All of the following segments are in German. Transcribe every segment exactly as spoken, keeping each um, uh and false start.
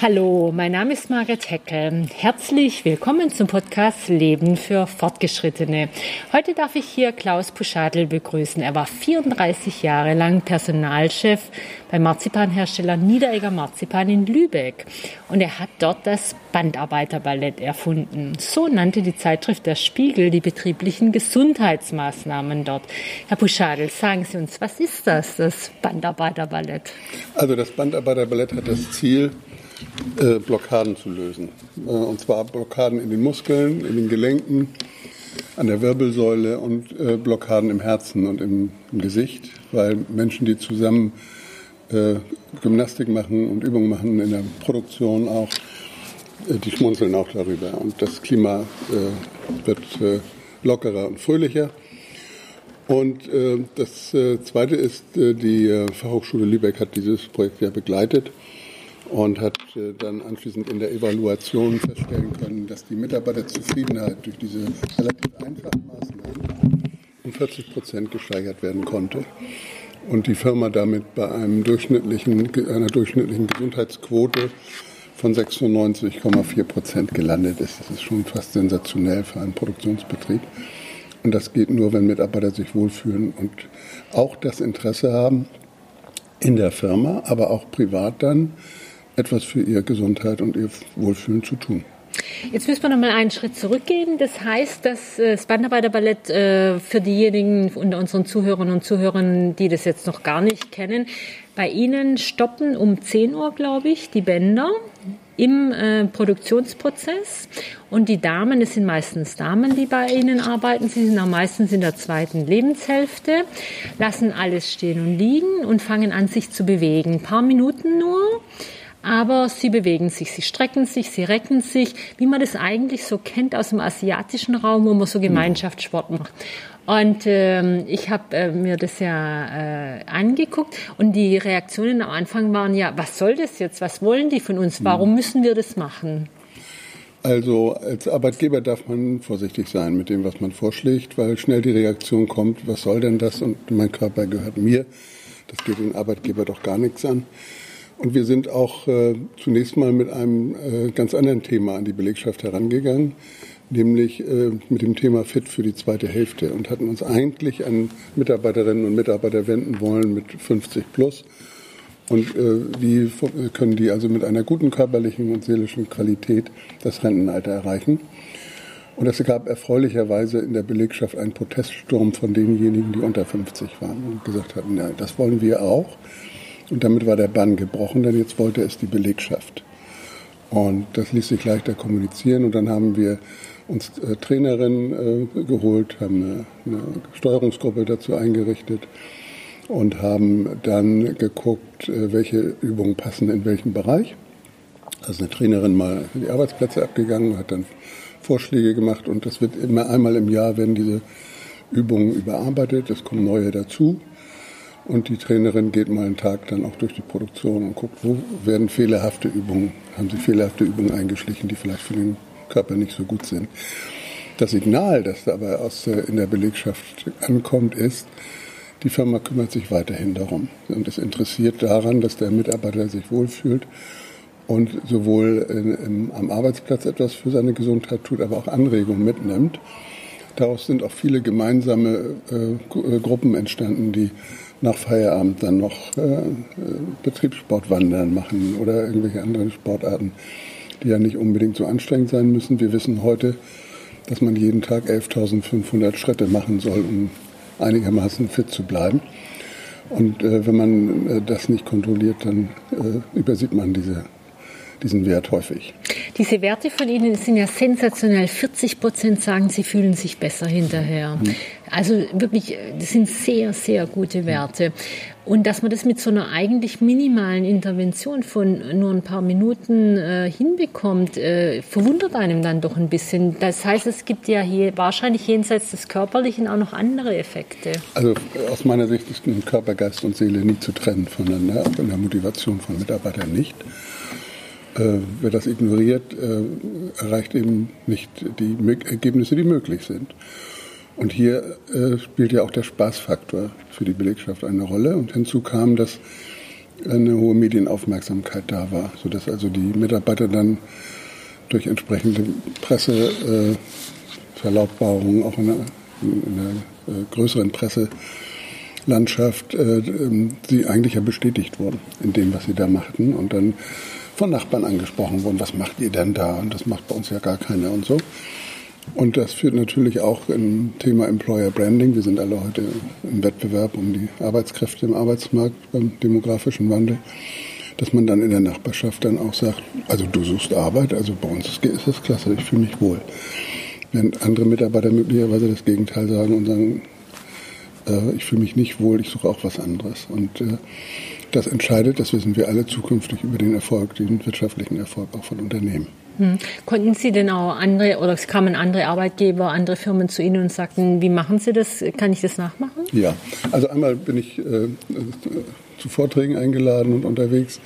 Hallo, mein Name ist Margret Heckel. Herzlich willkommen zum Podcast Leben für Fortgeschrittene. Heute darf ich hier Klaus Puschaddel begrüßen. Er war vierunddreißig Jahre lang Personalchef beim Marzipanhersteller Niederegger Marzipan in Lübeck. Und er hat dort das Bandarbeiterballett erfunden. So nannte die Zeitschrift Der Spiegel die betrieblichen Gesundheitsmaßnahmen dort. Herr Puschaddel, sagen Sie uns, was ist das, das Bandarbeiterballett? Also das Bandarbeiterballett hat das Ziel, Äh, Blockaden zu lösen. Äh, und zwar Blockaden in den Muskeln, in den Gelenken, an der Wirbelsäule und äh, Blockaden im Herzen und im, im Gesicht, weil Menschen, die zusammen äh, Gymnastik machen und Übungen machen, in der Produktion auch, äh, die schmunzeln auch darüber. Und das Klima äh, wird äh, lockerer und fröhlicher. Und äh, das äh, Zweite ist, äh, die äh, Fachhochschule Lübeck hat dieses Projekt ja begleitet und hat äh, dann anschließend in der Evaluation feststellen können, dass die Mitarbeiterzufriedenheit durch diese relativ einfachen Maßnahmen um vierzig Prozent gesteigert werden konnte und die Firma damit bei einem durchschnittlichen, einer durchschnittlichen Gesundheitsquote von sechsundneunzig Komma vier Prozent gelandet ist. Das ist schon fast sensationell für einen Produktionsbetrieb. Und das geht nur, wenn Mitarbeiter sich wohlfühlen und auch das Interesse haben, in der Firma, aber auch privat dann, etwas für ihre Gesundheit und ihr Wohlfühlen zu tun. Jetzt müssen wir noch mal einen Schritt zurückgehen. Das heißt, dass das Bandarbeiterballett für diejenigen unter unseren Zuhörern und Zuhörern, die das jetzt noch gar nicht kennen, bei Ihnen stoppen um zehn Uhr, glaube ich, die Bänder im äh, Produktionsprozess. Und die Damen, es sind meistens Damen, die bei Ihnen arbeiten, sie sind am meisten in der zweiten Lebenshälfte, lassen alles stehen und liegen und fangen an, sich zu bewegen. Ein paar Minuten nur. Aber sie bewegen sich, sie strecken sich, sie recken sich, wie man das eigentlich so kennt aus dem asiatischen Raum, wo man so Gemeinschaftssport macht. Und ähm, ich habe äh, mir das ja äh, angeguckt und die Reaktionen am Anfang waren ja, was soll das jetzt, was wollen die von uns, warum müssen wir das machen? Also als Arbeitgeber darf man vorsichtig sein mit dem, was man vorschlägt, weil schnell die Reaktion kommt, was soll denn das und mein Körper gehört mir, das geht den Arbeitgeber doch gar nichts an. Und wir sind auch äh, zunächst mal mit einem äh, ganz anderen Thema an die Belegschaft herangegangen, nämlich äh, mit dem Thema Fit für die zweite Hälfte und hatten uns eigentlich an Mitarbeiterinnen und Mitarbeiter wenden wollen mit fünfzig plus. Und äh, wie können die also mit einer guten körperlichen und seelischen Qualität das Rentenalter erreichen? Und es gab erfreulicherweise in der Belegschaft einen Proteststurm von denjenigen, die unter fünfzig waren und gesagt hatten, ja, das wollen wir auch. Und damit war der Bann gebrochen, denn jetzt wollte es die Belegschaft. Und das ließ sich leichter kommunizieren. Und dann haben wir uns äh, Trainerinnen äh, geholt, haben eine, eine Steuerungsgruppe dazu eingerichtet und haben dann geguckt, äh, welche Übungen passen in welchem Bereich. Also eine Trainerin mal die Arbeitsplätze abgegangen, hat dann Vorschläge gemacht. Und das wird immer einmal im Jahr, werden diese Übungen überarbeitet. Es kommen neue dazu. Und die Trainerin geht mal einen Tag dann auch durch die Produktion und guckt, wo werden fehlerhafte Übungen, haben sie fehlerhafte Übungen eingeschlichen, die vielleicht für den Körper nicht so gut sind. Das Signal, das dabei aus, äh, in der Belegschaft ankommt, ist, die Firma kümmert sich weiterhin darum und ist interessiert daran, dass der Mitarbeiter sich wohlfühlt und sowohl in, in, am Arbeitsplatz etwas für seine Gesundheit tut, aber auch Anregungen mitnimmt. Daraus sind auch viele gemeinsame äh, Gruppen entstanden, die nach Feierabend dann noch äh, Betriebssportwandern machen oder irgendwelche anderen Sportarten, die ja nicht unbedingt so anstrengend sein müssen. Wir wissen heute, dass man jeden Tag elftausendfünfhundert Schritte machen soll, um einigermaßen fit zu bleiben. Und äh, wenn man äh, das nicht kontrolliert, dann äh, übersieht man diese diesen Wert häufig. Diese Werte von Ihnen sind ja sensationell. vierzig Prozent sagen, sie fühlen sich besser hinterher. Mhm. Also wirklich, das sind sehr, sehr gute Werte. Und dass man das mit so einer eigentlich minimalen Intervention von nur ein paar Minuten äh, hinbekommt, äh, verwundert einem dann doch ein bisschen. Das heißt, es gibt ja hier wahrscheinlich jenseits des Körperlichen auch noch andere Effekte. Also aus meiner Sicht ist Körper, Geist und Seele nie zu trennen voneinander, auch in der Motivation von Mitarbeitern nicht. Äh, wer das ignoriert, äh, erreicht eben nicht die Mö- Ergebnisse, die möglich sind. Und hier äh, spielt ja auch der Spaßfaktor für die Belegschaft eine Rolle. Und hinzu kam, dass eine hohe Medienaufmerksamkeit da war, sodass also die Mitarbeiter dann durch entsprechende Presseverlautbarungen äh, auch in der, in der äh, größeren Presselandschaft äh, sie eigentlich ja bestätigt wurden in dem, was sie da machten und dann von Nachbarn angesprochen wurden, was macht ihr denn da? Und das macht bei uns ja gar keiner und so. Und das führt natürlich auch im Thema Employer Branding. Wir sind alle heute im Wettbewerb um die Arbeitskräfte im Arbeitsmarkt beim demografischen Wandel, dass man dann in der Nachbarschaft dann auch sagt, also du suchst Arbeit, also bei uns ist das klasse, ich fühle mich wohl. Während andere Mitarbeiter möglicherweise das Gegenteil sagen und sagen, äh, ich fühle mich nicht wohl, ich suche auch was anderes. Und äh, das entscheidet, das wissen wir alle zukünftig über den Erfolg, den wirtschaftlichen Erfolg auch von Unternehmen. Konnten Sie denn auch andere, oder es kamen andere Arbeitgeber, andere Firmen zu Ihnen und sagten, wie machen Sie das? Kann ich das nachmachen? Ja, also einmal bin ich äh, zu Vorträgen eingeladen und unterwegs,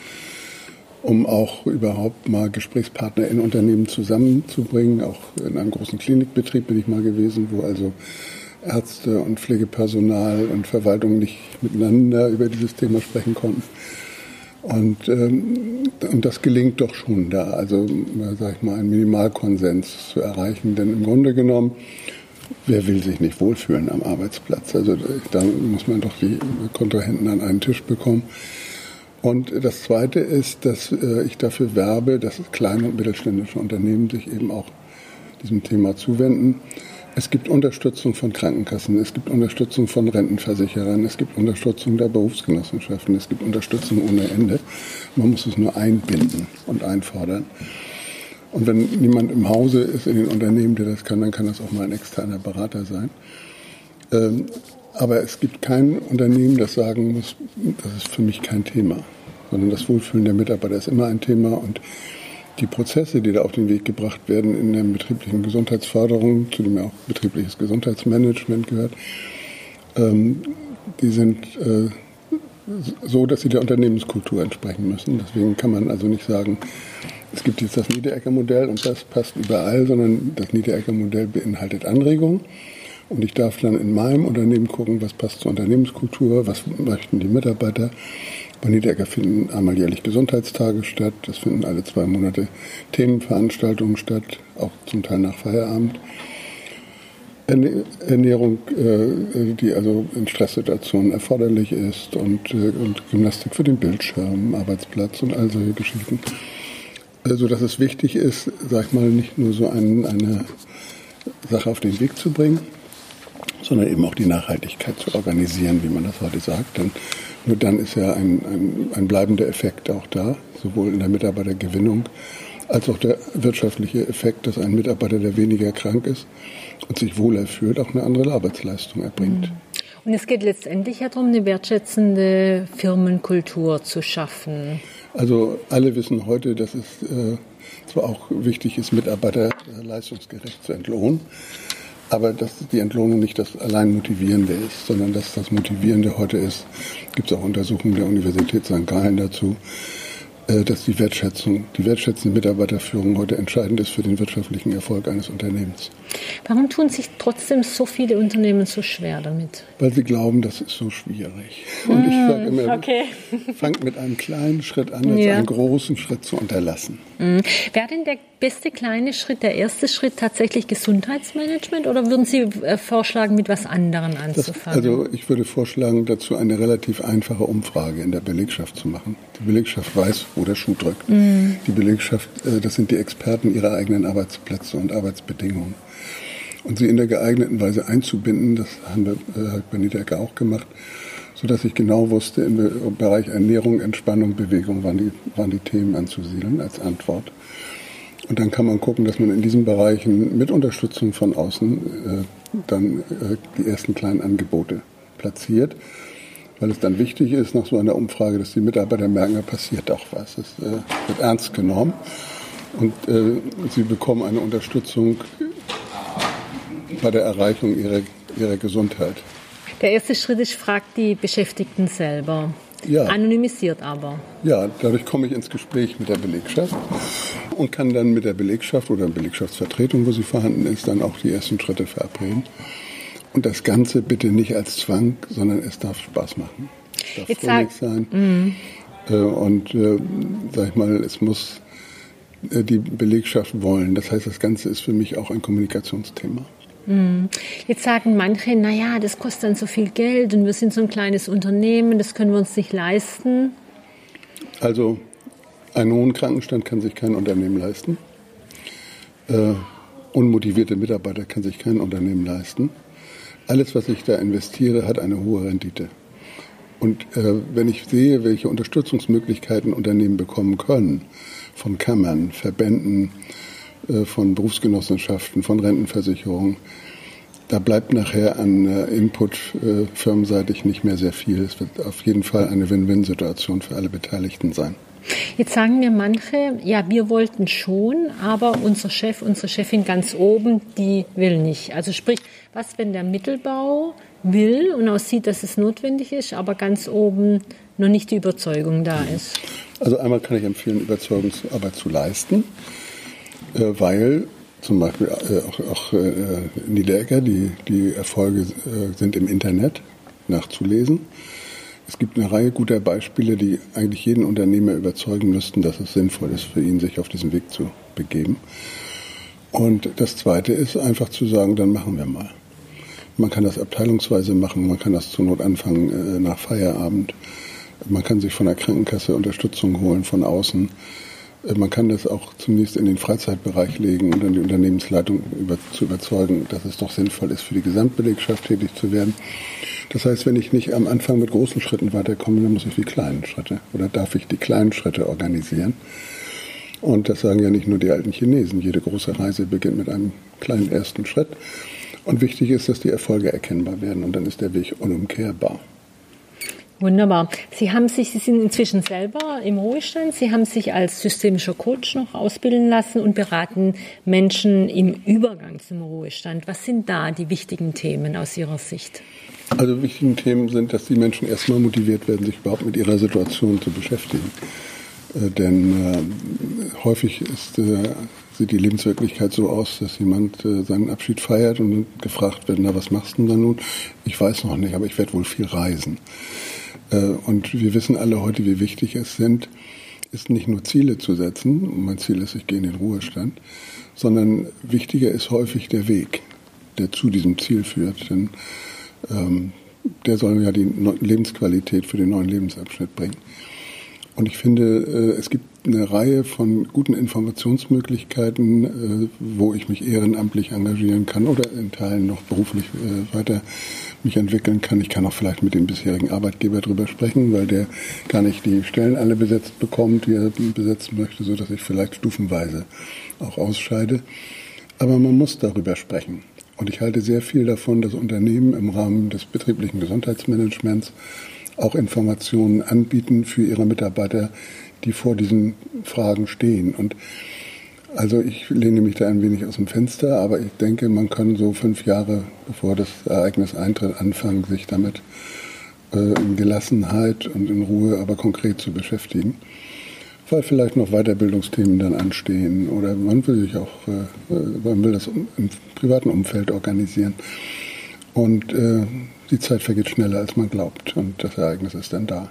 um auch überhaupt mal Gesprächspartner in Unternehmen zusammenzubringen. Auch in einem großen Klinikbetrieb bin ich mal gewesen, wo also Ärzte und Pflegepersonal und Verwaltung nicht miteinander über dieses Thema sprechen konnten. Und, ähm, und das gelingt doch schon da, also sag ich mal, einen Minimalkonsens zu erreichen. Denn im Grunde genommen, wer will sich nicht wohlfühlen am Arbeitsplatz? Also da muss man doch die Kontrahenten an einen Tisch bekommen. Und das Zweite ist, dass äh, ich dafür werbe, dass kleine und mittelständische Unternehmen sich eben auch diesem Thema zuwenden. Es gibt Unterstützung von Krankenkassen, es gibt Unterstützung von Rentenversicherern, es gibt Unterstützung der Berufsgenossenschaften, es gibt Unterstützung ohne Ende. Man muss es nur einbinden und einfordern. Und wenn niemand im Hause ist in den Unternehmen, der das kann, dann kann das auch mal ein externer Berater sein. Aber es gibt kein Unternehmen, das sagen muss, das ist für mich kein Thema, sondern das Wohlfühlen der Mitarbeiter ist immer ein Thema und die Prozesse, die da auf den Weg gebracht werden in der betrieblichen Gesundheitsförderung, zu dem ja auch betriebliches Gesundheitsmanagement gehört, ähm, die sind äh, so, dass sie der Unternehmenskultur entsprechen müssen. Deswegen kann man also nicht sagen, es gibt jetzt das Niederegger-Modell und das passt überall, sondern das Niederegger-Modell beinhaltet Anregungen. Und ich darf dann in meinem Unternehmen gucken, was passt zur Unternehmenskultur, was möchten die Mitarbeiter. Bei Niederegger finden einmal jährlich Gesundheitstage statt, es finden alle zwei Monate Themenveranstaltungen statt, auch zum Teil nach Feierabend. Ernährung, die also in Stresssituationen erforderlich ist und, und Gymnastik für den Bildschirm, Arbeitsplatz und all solche Geschichten. Also dass es wichtig ist, sag ich mal, nicht nur so einen, eine Sache auf den Weg zu bringen, sondern eben auch die Nachhaltigkeit zu organisieren, wie man das heute sagt. Denn nur dann ist ja ein, ein, ein bleibender Effekt auch da, sowohl in der Mitarbeitergewinnung als auch der wirtschaftliche Effekt, dass ein Mitarbeiter, der weniger krank ist und sich wohler fühlt, auch eine andere Arbeitsleistung erbringt. Und es geht letztendlich ja darum, eine wertschätzende Firmenkultur zu schaffen. Also alle wissen heute, dass es äh, zwar auch wichtig ist, Mitarbeiter äh, leistungsgerecht zu entlohnen, aber dass die Entlohnung nicht das allein Motivierende ist, sondern dass das Motivierende heute ist, gibt es auch Untersuchungen der Universität Sankt Gallen dazu, dass die Wertschätzung, die wertschätzende Mitarbeiterführung heute entscheidend ist für den wirtschaftlichen Erfolg eines Unternehmens. Warum tun sich trotzdem so viele Unternehmen so schwer damit? Weil sie glauben, das ist so schwierig. Und mm, ich sage immer, okay. Fangt mit einem kleinen Schritt an, als ja. einen großen Schritt zu unterlassen. Mm. Wäre denn der beste kleine Schritt, der erste Schritt tatsächlich Gesundheitsmanagement oder würden Sie vorschlagen, mit was anderem anzufangen? Das, also ich würde vorschlagen, dazu eine relativ einfache Umfrage in der Belegschaft zu machen. Die Belegschaft weiß, wo der Schuh drückt. Mm. Die Belegschaft, das sind die Experten ihrer eigenen Arbeitsplätze und Arbeitsbedingungen. Und sie in der geeigneten Weise einzubinden, das haben wir halt bei Niederegger auch gemacht, sodass ich genau wusste, im Bereich Ernährung, Entspannung, Bewegung waren die, waren die Themen anzusiedeln als Antwort. Und dann kann man gucken, dass man in diesen Bereichen mit Unterstützung von außen äh, dann äh, die ersten kleinen Angebote platziert. Weil es dann wichtig ist, nach so einer Umfrage, dass die Mitarbeiter merken, da passiert auch was. Es äh, wird ernst genommen und äh, sie bekommen eine Unterstützung bei der Erreichung ihrer, ihrer Gesundheit. Der erste Schritt ist, fragt die Beschäftigten selber. Ja. Anonymisiert aber. Ja, dadurch komme ich ins Gespräch mit der Belegschaft und kann dann mit der Belegschaft oder der Belegschaftsvertretung, wo sie vorhanden ist, dann auch die ersten Schritte verabreden. Und das Ganze bitte nicht als Zwang, sondern es darf Spaß machen. Es darf fröhlich sein. Mm. Und äh, sag ich mal, es muss äh, die Belegschaft wollen. Das heißt, das Ganze ist für mich auch ein Kommunikationsthema. Jetzt sagen manche, naja, das kostet dann so viel Geld und wir sind so ein kleines Unternehmen, das können wir uns nicht leisten. Also einen hohen Krankenstand kann sich kein Unternehmen leisten. Äh, unmotivierte Mitarbeiter kann sich kein Unternehmen leisten. Alles, was ich da investiere, hat eine hohe Rendite. Und äh, wenn ich sehe, welche Unterstützungsmöglichkeiten Unternehmen bekommen können, von Kammern, Verbänden, äh, von Berufsgenossenschaften, von Rentenversicherungen, da bleibt nachher an äh, Input äh, firmenseitig nicht mehr sehr viel. Es wird auf jeden Fall eine Win-Win-Situation für alle Beteiligten sein. Jetzt sagen mir manche, ja, wir wollten schon, aber unser Chef, unsere Chefin ganz oben, die will nicht. Also sprich, was, wenn der Mittelbau will und aussieht, dass es notwendig ist, aber ganz oben noch nicht die Überzeugung da ist? Also einmal kann ich empfehlen, Überzeugungsarbeit zu leisten, weil zum Beispiel auch Niederegger, die, die Erfolge sind im Internet nachzulesen. Es gibt eine Reihe guter Beispiele, die eigentlich jeden Unternehmer überzeugen müssten, dass es sinnvoll ist für ihn, sich auf diesen Weg zu begeben. Und das Zweite ist einfach zu sagen, dann machen wir mal. Man kann das abteilungsweise machen, man kann das zur Not anfangen äh, nach Feierabend. Man kann sich von der Krankenkasse Unterstützung holen von außen. Äh, man kann das auch zunächst in den Freizeitbereich legen und dann die Unternehmensleitung über, zu überzeugen, dass es doch sinnvoll ist, für die Gesamtbelegschaft tätig zu werden. Das heißt, wenn ich nicht am Anfang mit großen Schritten weiterkomme, dann muss ich die kleinen Schritte oder darf ich die kleinen Schritte organisieren. Und das sagen ja nicht nur die alten Chinesen. Jede große Reise beginnt mit einem kleinen ersten Schritt. Und wichtig ist, dass die Erfolge erkennbar werden und dann ist der Weg unumkehrbar. Wunderbar. Sie haben sich, Sie sind inzwischen selber im Ruhestand. Sie haben sich als systemischer Coach noch ausbilden lassen und beraten Menschen im Übergang zum Ruhestand. Was sind da die wichtigen Themen aus Ihrer Sicht? Also wichtigen Themen sind, dass die Menschen erstmal motiviert werden, sich überhaupt mit ihrer Situation zu beschäftigen. Äh, denn äh, häufig ist äh, sieht die Lebenswirklichkeit so aus, dass jemand äh, seinen Abschied feiert und gefragt wird, na, was machst du denn da nun? Ich weiß noch nicht, aber ich werde wohl viel reisen. Äh, und wir wissen alle heute, wie wichtig es sind, ist nicht nur Ziele zu setzen, und mein Ziel ist, ich gehe in den Ruhestand, sondern wichtiger ist häufig der Weg, der zu diesem Ziel führt, denn ähm, der soll ja die no- Lebensqualität für den neuen Lebensabschnitt bringen. Und ich finde, es gibt eine Reihe von guten Informationsmöglichkeiten, wo ich mich ehrenamtlich engagieren kann oder in Teilen noch beruflich weiter mich entwickeln kann. Ich kann auch vielleicht mit dem bisherigen Arbeitgeber drüber sprechen, weil der gar nicht die Stellen alle besetzt bekommt, die er besetzen möchte, sodass ich vielleicht stufenweise auch ausscheide. Aber man muss darüber sprechen. Und ich halte sehr viel davon, dass Unternehmen im Rahmen des betrieblichen Gesundheitsmanagements auch Informationen anbieten für ihre Mitarbeiter, die vor diesen Fragen stehen. Und also ich lehne mich da ein wenig aus dem Fenster, aber ich denke, man kann so fünf Jahre, bevor das Ereignis eintritt, anfangen, sich damit äh, in Gelassenheit und in Ruhe, aber konkret zu beschäftigen. Weil vielleicht noch Weiterbildungsthemen dann anstehen oder man will sich auch, äh, man will das im privaten Umfeld organisieren. Und äh, die Zeit vergeht schneller, als man glaubt. Und das Ereignis ist dann da.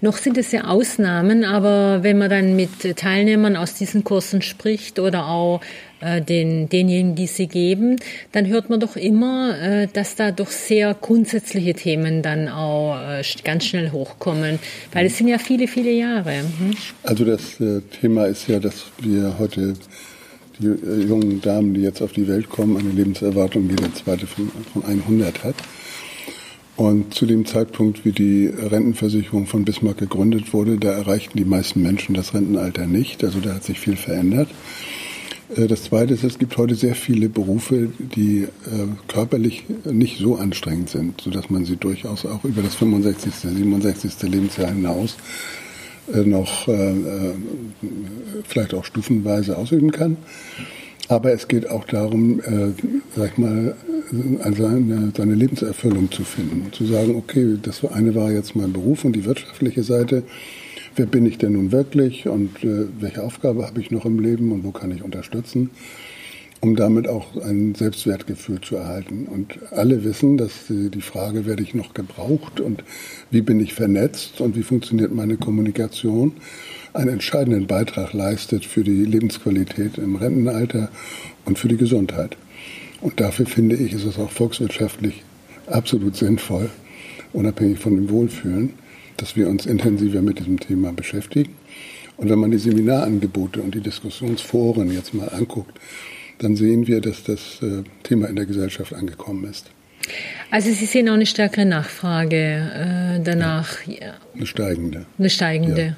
Noch sind es ja Ausnahmen, aber wenn man dann mit Teilnehmern aus diesen Kursen spricht oder auch äh, den, denjenigen, die sie geben, dann hört man doch immer, äh, dass da doch sehr grundsätzliche Themen dann auch äh, ganz schnell hochkommen. Weil es sind ja viele, viele Jahre. Mhm. Also das äh, Thema ist ja, dass wir heute die äh, jungen Damen, die jetzt auf die Welt kommen, eine Lebenserwartung, die der zweite von, von hundert hat. Und zu dem Zeitpunkt, wie die Rentenversicherung von Bismarck gegründet wurde, da erreichten die meisten Menschen das Rentenalter nicht. Also da hat sich viel verändert. Das Zweite ist, es gibt heute sehr viele Berufe, die körperlich nicht so anstrengend sind, sodass man sie durchaus auch über das fünfundsechzigste, siebenundsechzigste Lebensjahr hinaus noch vielleicht auch stufenweise ausüben kann. Aber es geht auch darum, äh, sag ich mal, seine, seine Lebenserfüllung zu finden. Zu sagen, okay, das eine war jetzt mein Beruf und die wirtschaftliche Seite. Wer bin ich denn nun wirklich und äh, welche Aufgabe habe ich noch im Leben und wo kann ich unterstützen? um damit auch ein Selbstwertgefühl zu erhalten. Und alle wissen, dass die Frage, werde ich noch gebraucht und wie bin ich vernetzt und wie funktioniert meine Kommunikation, einen entscheidenden Beitrag leistet für die Lebensqualität im Rentenalter und für die Gesundheit. Und dafür, finde ich, ist es auch volkswirtschaftlich absolut sinnvoll, unabhängig von dem Wohlfühlen, dass wir uns intensiver mit diesem Thema beschäftigen. Und wenn man die Seminarangebote und die Diskussionsforen jetzt mal anguckt, dann sehen wir, dass das Thema in der Gesellschaft angekommen ist. Also Sie sehen auch eine stärkere Nachfrage äh, danach. Ja, eine steigende. Eine steigende. Ja.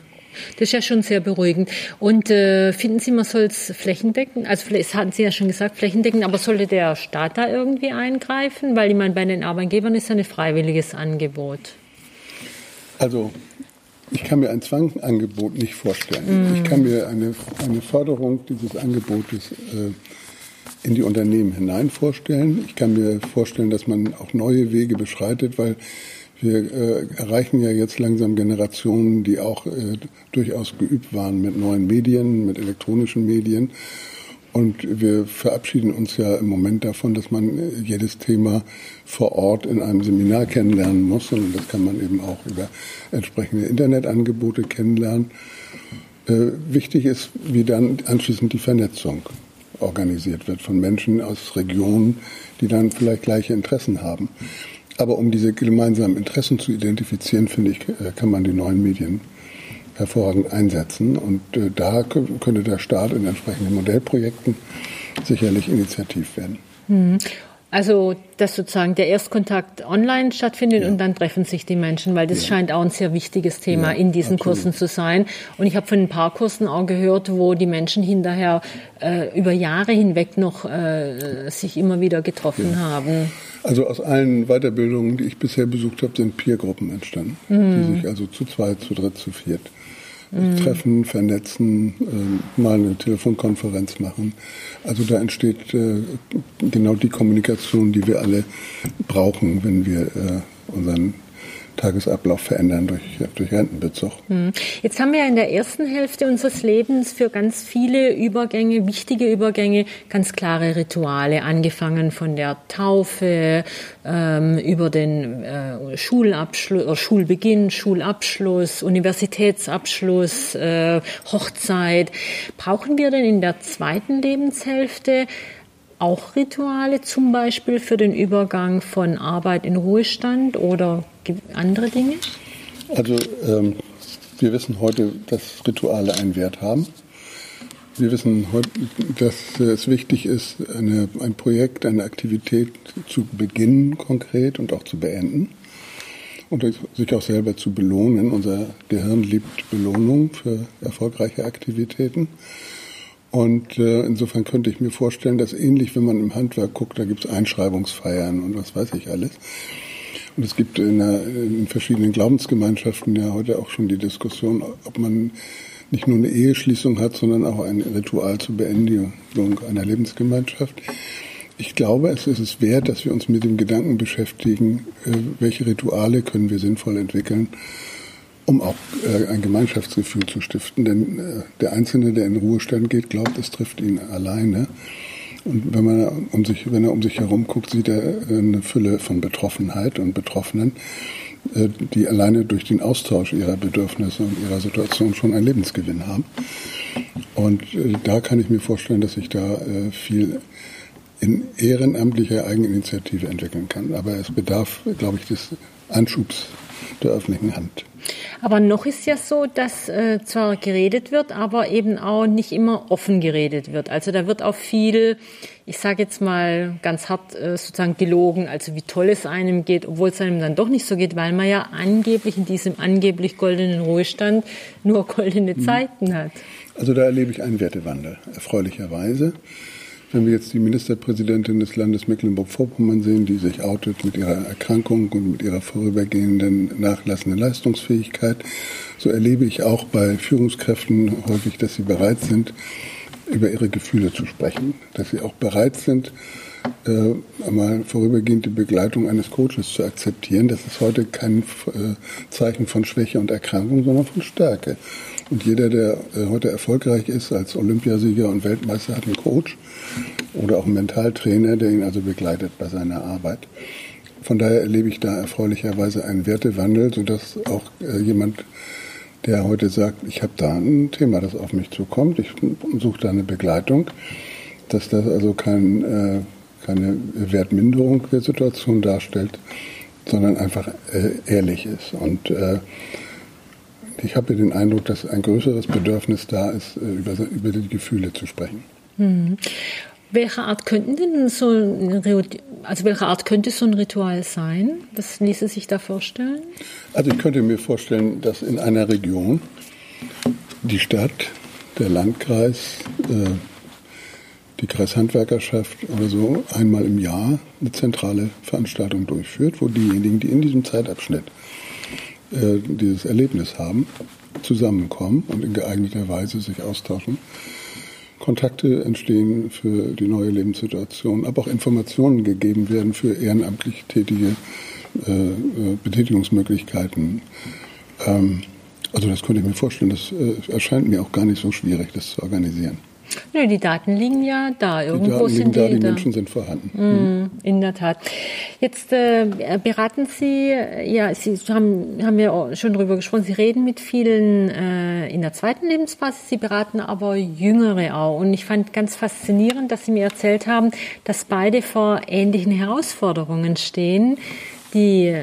Das ist ja schon sehr beruhigend. Und äh, finden Sie, man soll es flächendeckend, also das hatten Sie ja schon gesagt, flächendeckend, aber sollte der Staat da irgendwie eingreifen? Weil ich meine, bei den Arbeitgebern ist ja ein freiwilliges Angebot. Also ich kann mir ein Zwangangebot nicht vorstellen. Mm. Ich kann mir eine, eine Förderung dieses Angebotes äh, in die Unternehmen hinein vorstellen. Ich kann mir vorstellen, dass man auch neue Wege beschreitet, weil wir äh, erreichen ja jetzt langsam Generationen, die auch äh, durchaus geübt waren mit neuen Medien, mit elektronischen Medien. Und wir verabschieden uns ja im Moment davon, dass man jedes Thema vor Ort in einem Seminar kennenlernen muss, sondern das kann man eben auch über entsprechende Internetangebote kennenlernen. Äh, wichtig ist, wie dann anschließend die Vernetzung organisiert wird von Menschen aus Regionen, die dann vielleicht gleiche Interessen haben. Aber um diese gemeinsamen Interessen zu identifizieren, finde ich, kann man die neuen Medien hervorragend einsetzen. Und da könnte der Staat in entsprechenden Modellprojekten sicherlich initiativ werden. Also, dass sozusagen der Erstkontakt online stattfindet, ja, und dann treffen sich die Menschen, weil das, ja, scheint auch ein sehr wichtiges Thema, ja, in diesen, absolut, Kursen zu sein. Und ich habe von ein paar Kursen auch gehört, wo die Menschen hinterher äh, über Jahre hinweg noch äh, sich immer wieder getroffen, ja, haben. Also aus allen Weiterbildungen, die ich bisher besucht habe, sind Peergruppen entstanden, mm. die sich also zu zweit, zu dritt, zu viert mm. treffen, vernetzen, äh, mal eine Telefonkonferenz machen. Also da entsteht äh, genau die Kommunikation, die wir alle brauchen, wenn wir äh, unseren Tagesablauf verändern durch, durch Rentenbezug. Jetzt haben wir ja in der ersten Hälfte unseres Lebens für ganz viele Übergänge, wichtige Übergänge, ganz klare Rituale, angefangen von der Taufe ähm, über den äh, Schulabschluss, Schulbeginn, Schulabschluss, Universitätsabschluss, äh, Hochzeit. Brauchen wir denn in der zweiten Lebenshälfte auch Rituale, zum Beispiel für den Übergang von Arbeit in Ruhestand oder andere Dinge? Also ähm, wir wissen heute, dass Rituale einen Wert haben. Wir wissen heute, dass es wichtig ist, eine, ein Projekt, eine Aktivität zu beginnen konkret und auch zu beenden und sich auch selber zu belohnen. Unser Gehirn liebt Belohnung für erfolgreiche Aktivitäten. Und äh, insofern könnte ich mir vorstellen, dass ähnlich, wenn man im Handwerk guckt, da gibt es Einschreibungsfeiern und was weiß ich alles. Und es gibt in, der, in verschiedenen Glaubensgemeinschaften ja heute auch schon die Diskussion, ob man nicht nur eine Eheschließung hat, sondern auch ein Ritual zur Beendigung einer Lebensgemeinschaft. Ich glaube, es ist es wert, dass wir uns mit dem Gedanken beschäftigen, äh, welche Rituale können wir sinnvoll entwickeln, um auch äh, ein Gemeinschaftsgefühl zu stiften. Denn äh, der Einzelne, der in Ruhestand geht, glaubt, es trifft ihn alleine. Und wenn, man um sich, wenn er um sich herum guckt, sieht er äh, eine Fülle von Betroffenheit und Betroffenen, äh, die alleine durch den Austausch ihrer Bedürfnisse und ihrer Situation schon einen Lebensgewinn haben. Und äh, da kann ich mir vorstellen, dass sich da äh, viel in ehrenamtlicher Eigeninitiative entwickeln kann. Aber es bedarf, glaube ich, des Anschubs der öffentlichen Hand. Aber noch ist ja so, dass äh, zwar geredet wird, aber eben auch nicht immer offen geredet wird. Also da wird auch viel, ich sage jetzt mal ganz hart, äh, sozusagen gelogen, also wie toll es einem geht, obwohl es einem dann doch nicht so geht, weil man ja angeblich in diesem angeblich goldenen Ruhestand nur goldene Zeiten mhm. hat. Also da erlebe ich einen Wertewandel, erfreulicherweise. Wenn wir jetzt die Ministerpräsidentin des Landes Mecklenburg-Vorpommern sehen, die sich outet mit ihrer Erkrankung und mit ihrer vorübergehenden nachlassenden Leistungsfähigkeit, so erlebe ich auch bei Führungskräften häufig, dass sie bereit sind, über ihre Gefühle zu sprechen. Dass sie auch bereit sind, äh, einmal vorübergehend die Begleitung eines Coaches zu akzeptieren. Das ist heute kein äh, Zeichen von Schwäche und Erkrankung, sondern von Stärke. Und jeder, der heute erfolgreich ist als Olympiasieger und Weltmeister, hat einen Coach oder auch einen Mentaltrainer, der ihn also begleitet bei seiner Arbeit. Von daher erlebe ich da erfreulicherweise einen Wertewandel, sodass auch jemand, der heute sagt, ich habe da ein Thema, das auf mich zukommt, ich suche da eine Begleitung, dass das also kein, keine Wertminderung der Situation darstellt, sondern einfach ehrlich ist. Und ich habe den Eindruck, dass ein größeres Bedürfnis da ist, über die Gefühle zu sprechen. Hm. Welche Art könnten denn so ein, also welche Art könnte so ein Ritual sein? Was ließe sich da vorstellen? Also ich könnte mir vorstellen, dass in einer Region die Stadt, der Landkreis, äh, die Kreishandwerkerschaft oder so einmal im Jahr eine zentrale Veranstaltung durchführt, wo diejenigen, die in diesem Zeitabschnitt äh, dieses Erlebnis haben, zusammenkommen und in geeigneter Weise sich austauschen. Kontakte entstehen für die neue Lebenssituation, aber auch Informationen gegeben werden für ehrenamtlich tätige äh, Betätigungsmöglichkeiten. Ähm, also das könnte ich mir vorstellen, das äh, erscheint mir auch gar nicht so schwierig, das zu organisieren. Nö, die Daten liegen ja da, irgendwo die sind die da. Die Menschen da. Sind vorhanden. Mhm. In der Tat. Jetzt äh, beraten Sie, ja, Sie haben, haben ja schon darüber gesprochen, Sie reden mit vielen äh, in der zweiten Lebensphase, Sie beraten aber Jüngere auch. Und ich fand ganz faszinierend, dass Sie mir erzählt haben, dass beide vor ähnlichen Herausforderungen stehen. Die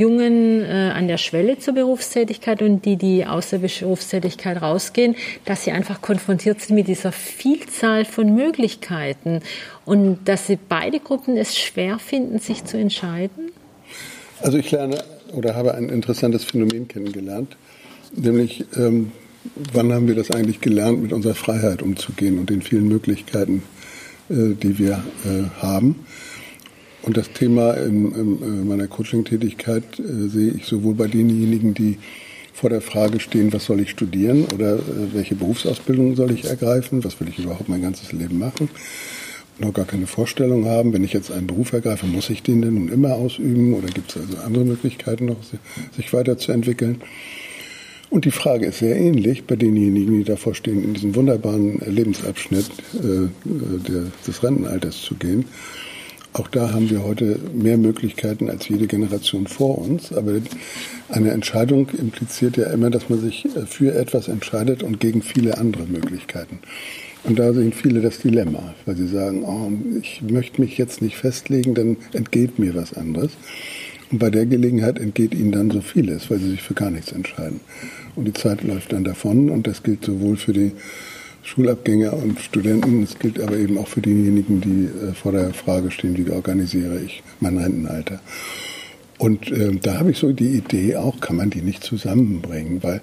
Jungen äh, an der Schwelle zur Berufstätigkeit und die, die aus der Berufstätigkeit rausgehen, dass sie einfach konfrontiert sind mit dieser Vielzahl von Möglichkeiten und dass sie beide Gruppen es schwer finden, sich zu entscheiden? Also ich lerne oder habe ein interessantes Phänomen kennengelernt, nämlich ähm, wann haben wir das eigentlich gelernt, mit unserer Freiheit umzugehen und den vielen Möglichkeiten, äh, die wir äh, haben. Und das Thema in, in meiner Coaching-Tätigkeit äh, sehe ich sowohl bei denjenigen, die vor der Frage stehen, was soll ich studieren oder äh, welche Berufsausbildung soll ich ergreifen, was will ich überhaupt mein ganzes Leben machen, noch gar keine Vorstellung haben, wenn ich jetzt einen Beruf ergreife, muss ich den denn nun immer ausüben oder gibt es also andere Möglichkeiten noch, sich weiterzuentwickeln? Und die Frage ist sehr ähnlich bei denjenigen, die davor stehen, in diesen wunderbaren Lebensabschnitt äh, der, des Rentenalters zu gehen. Auch da haben wir heute mehr Möglichkeiten als jede Generation vor uns. Aber eine Entscheidung impliziert ja immer, dass man sich für etwas entscheidet und gegen viele andere Möglichkeiten. Und da sehen viele das Dilemma, weil sie sagen, oh, ich möchte mich jetzt nicht festlegen, dann entgeht mir was anderes. Und bei der Gelegenheit entgeht ihnen dann so vieles, weil sie sich für gar nichts entscheiden. Und die Zeit läuft dann davon und das gilt sowohl für die Schulabgänger und Studenten, das gilt aber eben auch für diejenigen, die vor der Frage stehen, wie organisiere ich mein Rentenalter. Und äh, da habe ich so die Idee auch, kann man die nicht zusammenbringen, weil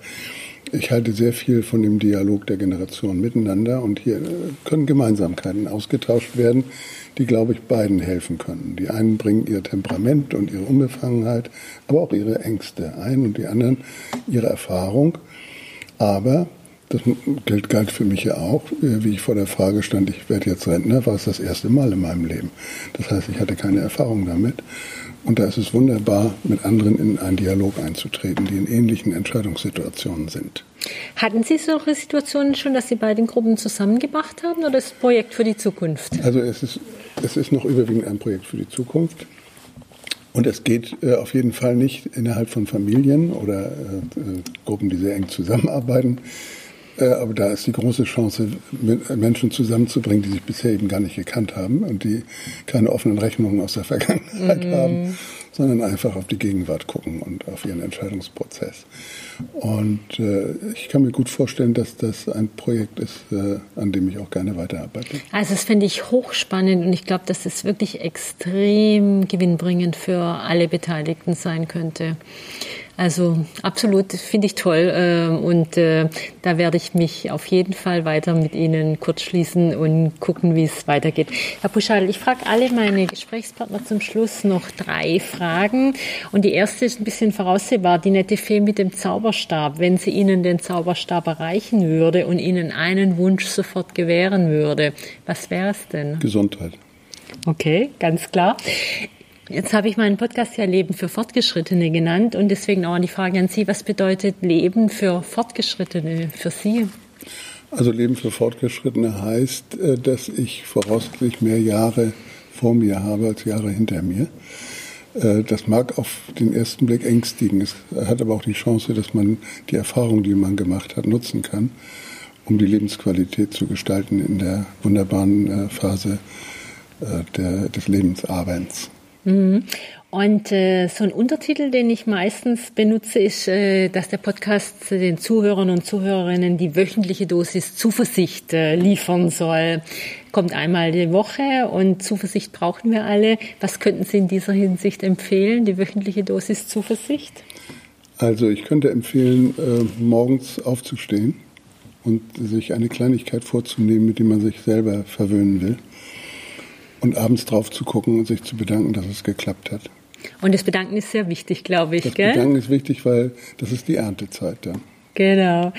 ich halte sehr viel von dem Dialog der Generationen miteinander und hier können Gemeinsamkeiten ausgetauscht werden, die, glaube ich, beiden helfen können. Die einen bringen ihr Temperament und ihre Unbefangenheit, aber auch ihre Ängste ein und die anderen ihre Erfahrung, aber das gilt, galt für mich ja auch, wie ich vor der Frage stand, ich werde jetzt Rentner, war es das erste Mal in meinem Leben. Das heißt, ich hatte keine Erfahrung damit. Und da ist es wunderbar, mit anderen in einen Dialog einzutreten, die in ähnlichen Entscheidungssituationen sind. Hatten Sie solche Situationen schon, dass Sie beide Gruppen zusammengebracht haben oder ist es ein Projekt für die Zukunft? Also es ist, es ist noch überwiegend ein Projekt für die Zukunft. Und es geht äh, auf jeden Fall nicht innerhalb von Familien oder äh, Gruppen, die sehr eng zusammenarbeiten. Aber da ist die große Chance, Menschen zusammenzubringen, die sich bisher eben gar nicht gekannt haben und die keine offenen Rechnungen aus der Vergangenheit mm. haben, sondern einfach auf die Gegenwart gucken und auf ihren Entscheidungsprozess. Und äh, ich kann mir gut vorstellen, dass das ein Projekt ist, äh, an dem ich auch gerne weiterarbeite. Also das finde ich hochspannend und ich glaube, dass es wirklich extrem gewinnbringend für alle Beteiligten sein könnte. Also absolut, finde ich toll und äh, da werde ich mich auf jeden Fall weiter mit Ihnen kurzschließen und gucken, wie es weitergeht. Herr Puschaddel, ich frage alle meine Gesprächspartner zum Schluss noch drei Fragen und die erste ist ein bisschen voraussehbar, die nette Fee mit dem Zauberstab. Wenn sie Ihnen den Zauberstab erreichen würde und Ihnen einen Wunsch sofort gewähren würde, was wäre es denn? Gesundheit. Okay, ganz klar. Jetzt habe ich meinen Podcast ja Leben für Fortgeschrittene genannt und deswegen auch die Frage an Sie, was bedeutet Leben für Fortgeschrittene für Sie? Also Leben für Fortgeschrittene heißt, dass ich voraussichtlich mehr Jahre vor mir habe als Jahre hinter mir. Das mag auf den ersten Blick ängstigen, es hat aber auch die Chance, dass man die Erfahrung, die man gemacht hat, nutzen kann, um die Lebensqualität zu gestalten in der wunderbaren Phase der, des Lebensarbeitens. Und äh, so ein Untertitel, den ich meistens benutze, ist, äh, dass der Podcast den Zuhörern und Zuhörerinnen die wöchentliche Dosis Zuversicht äh, liefern soll. Kommt einmal die Woche und Zuversicht brauchen wir alle. Was könnten Sie in dieser Hinsicht empfehlen, die wöchentliche Dosis Zuversicht? Also ich könnte empfehlen, äh, morgens aufzustehen und sich eine Kleinigkeit vorzunehmen, mit der man sich selber verwöhnen will. Und abends drauf zu gucken und sich zu bedanken, dass es geklappt hat. Und das Bedanken ist sehr wichtig, glaube ich. Das gell? Bedanken ist wichtig, weil das ist die Erntezeit dann. Genau.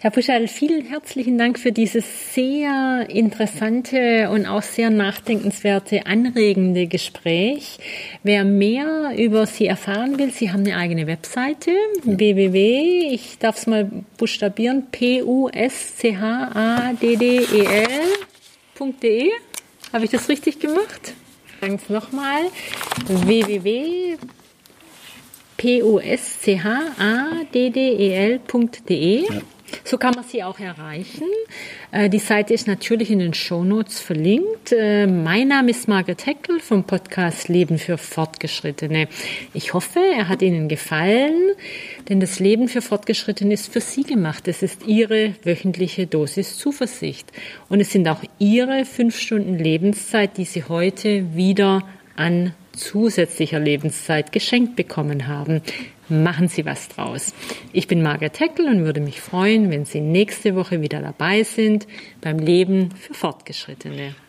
Herr Puschaddel, vielen herzlichen Dank für dieses sehr interessante und auch sehr nachdenkenswerte, anregende Gespräch. Wer mehr über Sie erfahren will, Sie haben eine eigene Webseite, ja. w w w, ich darf es mal buchstabieren, p u s c h a d d e l punkt d e. Habe ich das richtig gemacht? Sagen Sie nochmal. w w w punkt p u s c h a d d e l punkt d e. Ja. So kann man sie auch erreichen. Die Seite ist natürlich in den Shownotes verlinkt. Mein Name ist Margret Heckel vom Podcast Leben für Fortgeschrittene. Ich hoffe, er hat Ihnen gefallen, denn das Leben für Fortgeschrittene ist für Sie gemacht. Es ist Ihre wöchentliche Dosis Zuversicht. Und es sind auch Ihre fünf Stunden Lebenszeit, die Sie heute wieder an zusätzlicher Lebenszeit geschenkt bekommen haben. Machen Sie was draus. Ich bin Margret Heckel und würde mich freuen, wenn Sie nächste Woche wieder dabei sind beim Leben für Fortgeschrittene.